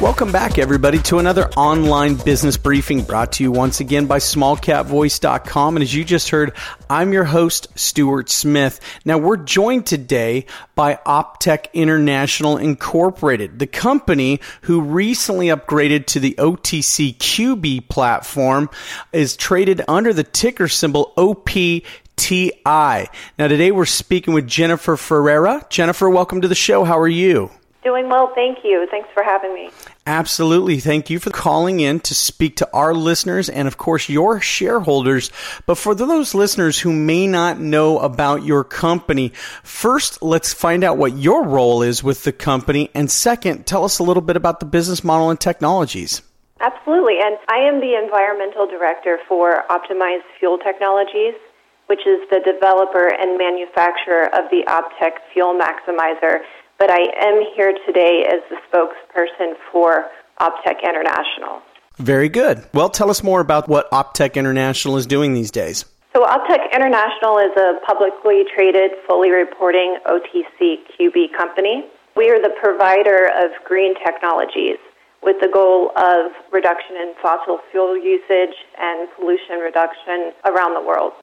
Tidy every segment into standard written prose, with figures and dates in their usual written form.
Welcome back, everybody, to another online business briefing brought to you once again by smallcapvoice.com. And as you just heard, I'm your host, Stuart Smith. Now, we're joined today by Optec International Incorporated, the company who recently upgraded to the OTCQB platform, is traded under the ticker symbol OPTI. Now, today we're speaking with Jennifer Ferreira. Jennifer, welcome to the show. How are you? Doing well, thank you. Thanks for having me. Absolutely. Thank you for calling in to speak to our listeners and, of course, your shareholders. But for those listeners who may not know about your company, first, let's find out what your role is with the company. And second, tell us a little bit about the business model and technologies. Absolutely. And I am the environmental director for Optimized Fuel Technologies, which is the developer and manufacturer of the Optec Fuel Maximizer. But I am here today as the spokesperson for Optec International. Very good. Well, tell us more about what Optec International is doing these days. So Optec International is a publicly traded, fully reporting OTCQB company. We are the provider of green technologies with the goal of reduction in fossil fuel usage and pollution reduction around the world.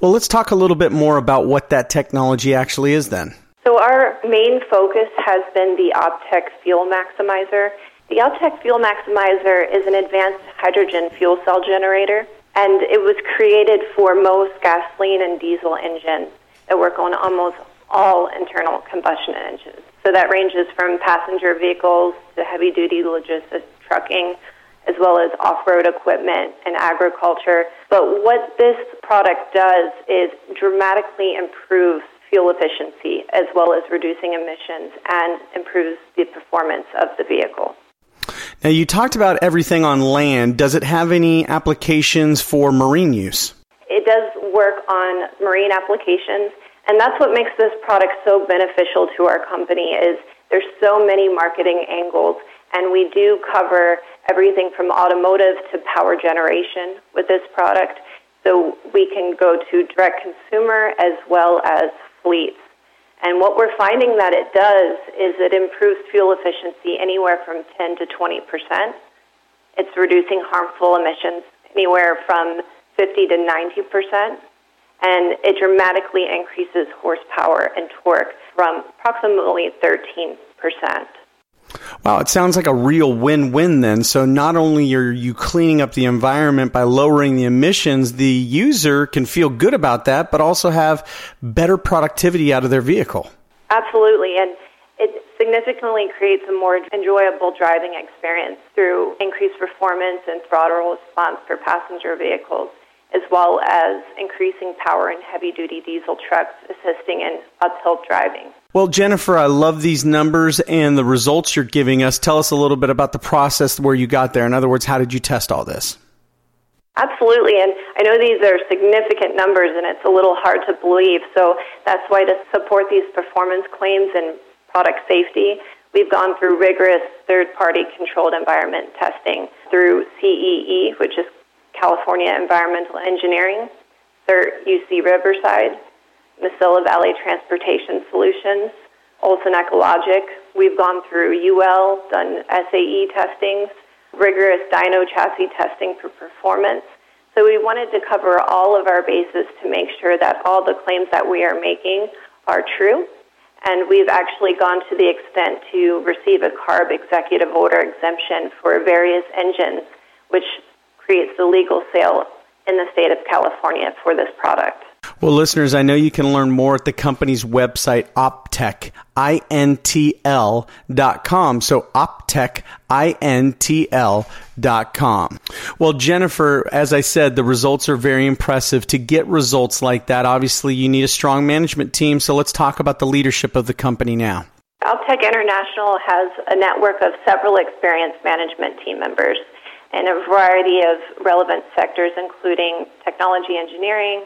Well, let's talk a little bit more about what that technology actually is then. So our main focus has been the Optec Fuel Maximizer. The Optec Fuel Maximizer is an advanced hydrogen fuel cell generator, and it was created for most gasoline and diesel engines that work on almost all internal combustion engines. So that ranges from passenger vehicles to heavy-duty logistics trucking, as well as off-road equipment and agriculture. But what this product does is dramatically improves fuel efficiency, as well as reducing emissions, and improves the performance of the vehicle. Now, you talked about everything on land. Does it have any applications for marine use? It does work on marine applications. And that's what makes this product so beneficial to our company is there's so many marketing angles, and we do cover everything from automotive to power generation with this product. So we can go to direct consumer as well as fleets. And what we're finding that it does is it improves fuel efficiency anywhere from 10 to 20%. It's reducing harmful emissions anywhere from 50 to 90%. And it dramatically increases horsepower and torque from approximately 13%. Wow, it sounds like a real win-win then. So not only are you cleaning up the environment by lowering the emissions, the user can feel good about that, but also have better productivity out of their vehicle. Absolutely, and it significantly creates a more enjoyable driving experience through increased performance and throttle response for passenger vehicles, as well as increasing power in heavy-duty diesel trucks, assisting in uphill driving. Well, Jennifer, I love these numbers and the results you're giving us. Tell us a little bit about the process where you got there. In other words, how did you test all this? Absolutely, and I know these are significant numbers, and it's a little hard to believe. So that's why, to support these performance claims and product safety, We've gone through rigorous third-party controlled environment testing through CEE, which is California Environmental Engineering, CERT UC Riverside, Mesilla Valley Transportation Solutions, Olson Ecologic. We've gone through UL, done SAE testing, rigorous dyno chassis testing for performance. So we wanted to cover all of our bases to make sure that all the claims that we are making are true. And we've actually gone to the extent to receive a CARB executive order exemption for various engines, which creates the legal sale in the state of California for this product. Well, listeners, I know you can learn more at the company's website, Optec, INTL.com. So Optec, INTL.com. Well, Jennifer, as I said, the results are very impressive. To get results like that, obviously, you need a strong management team. So let's talk about the leadership of the company now. Optec International has a network of several experienced management team members in a variety of relevant sectors, including technology engineering,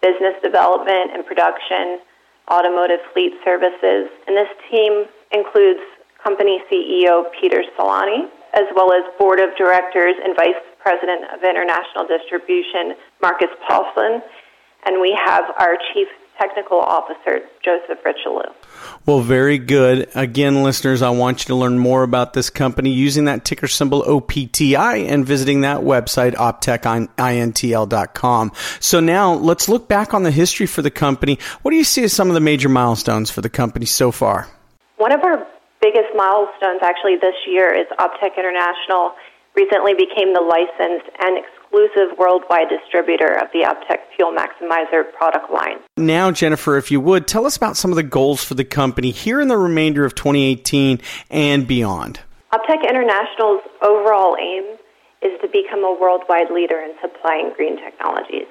business development and production, automotive fleet services. And this team includes company CEO Peter Solani, as well as board of directors and vice president of international distribution, Marcus Paulson. And we have our chief technical officer, Joseph Richelieu. Well, very good. Again, listeners, I want you to learn more about this company using that ticker symbol OPTI and visiting that website, optecintl.com. So now let's look back on the history for the company. What do you see as some of the major milestones for the company so far? One of our biggest milestones actually this year is Optec International recently became the licensed and exclusive worldwide distributor of the OPTEC Fuel Maximizer product line. Now, Jennifer, if you would, tell us about some of the goals for the company here in the remainder of 2018 and beyond. OPTEC International's overall aim is to become a worldwide leader in supplying green technologies.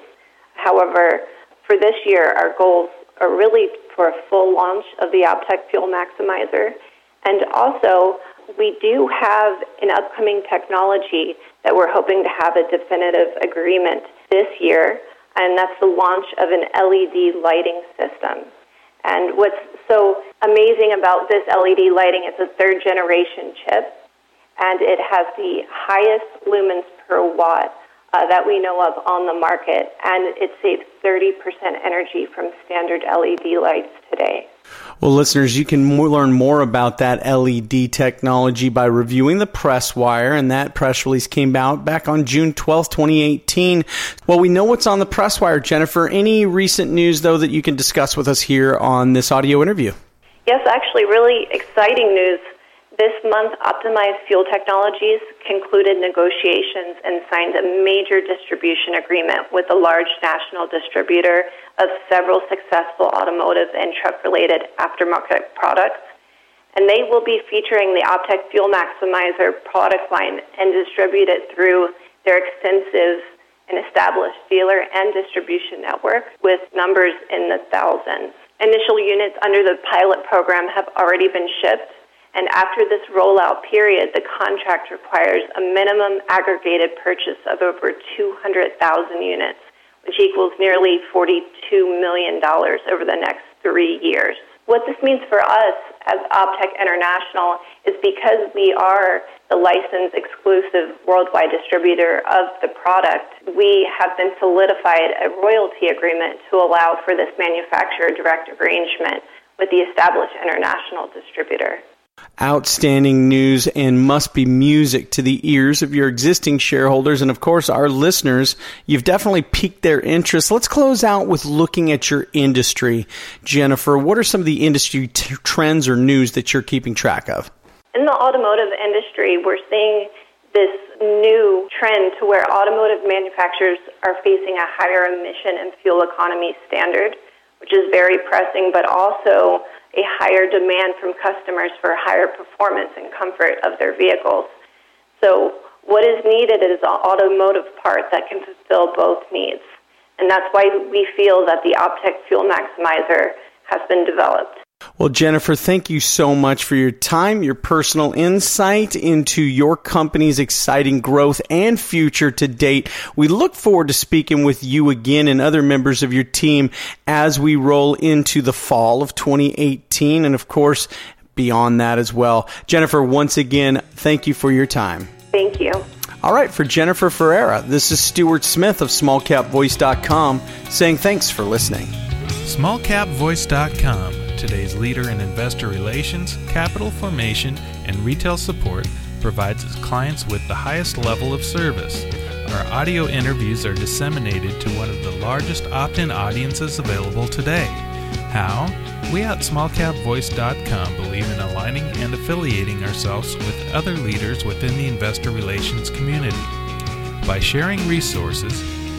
However, for this year, our goals are really for a full launch of the OPTEC Fuel Maximizer, and also we do have an upcoming technology that we're hoping to have a definitive agreement this year, and that's the launch of an LED lighting system. And what's so amazing about this LED lighting, it's a third-generation chip, and it has the highest lumens per watt that we know of on the market, and it saves 30% energy from standard LED lights today. Well, listeners, you can learn more about that LED technology by reviewing the press wire, and that press release came out back on June 12th, 2018. Well, we know what's on the press wire, Jennifer. Any recent news, though, that you can discuss with us here on this audio interview? Yes, actually, really exciting news. This month, Optimized Fuel Technologies concluded negotiations and signed a major distribution agreement with a large national distributor of several successful automotive and truck-related aftermarket products. And they will be featuring the Optec Fuel Maximizer product line and distribute it through their extensive and established dealer and distribution network with numbers in the thousands. Initial units under the pilot program have already been shipped. And after this rollout period, the contract requires a minimum aggregated purchase of over 200,000 units, which equals nearly $42 million over the next 3 years. What this means for us as Optec International is because we are the licensed exclusive worldwide distributor of the product, we have been solidified a royalty agreement to allow for this manufacturer direct arrangement with the established international distributor. Outstanding news and must be music to the ears of your existing shareholders and, of course, our listeners. You've definitely piqued their interest. Let's close out with looking at your industry. Jennifer, what are some of the industry trends or news that you're keeping track of? In the automotive industry, we're seeing this new trend to where automotive manufacturers are facing a higher emission and fuel economy standard, which is very pressing, but also a higher demand from customers for higher performance and comfort of their vehicles. So what is needed is an automotive part that can fulfill both needs. And that's why we feel that the Optec Fuel Maximizer has been developed. Well, Jennifer, thank you so much for your time, your personal insight into your company's exciting growth and future to date. We look forward to speaking with you again and other members of your team as we roll into the fall of 2018. And of course, beyond that as well. Jennifer, once again, thank you for your time. Thank you. All right, for Jennifer Ferreira, this is Stuart Smith of SmallCapVoice.com saying thanks for listening. SmallCapVoice.com, today's leader in investor relations, capital formation, and retail support, provides its clients with the highest level of service. Our audio interviews are disseminated to one of the largest opt-in audiences available today. How? We at SmallCapVoice.com believe in aligning and affiliating ourselves with other leaders within the investor relations community. By sharing resources,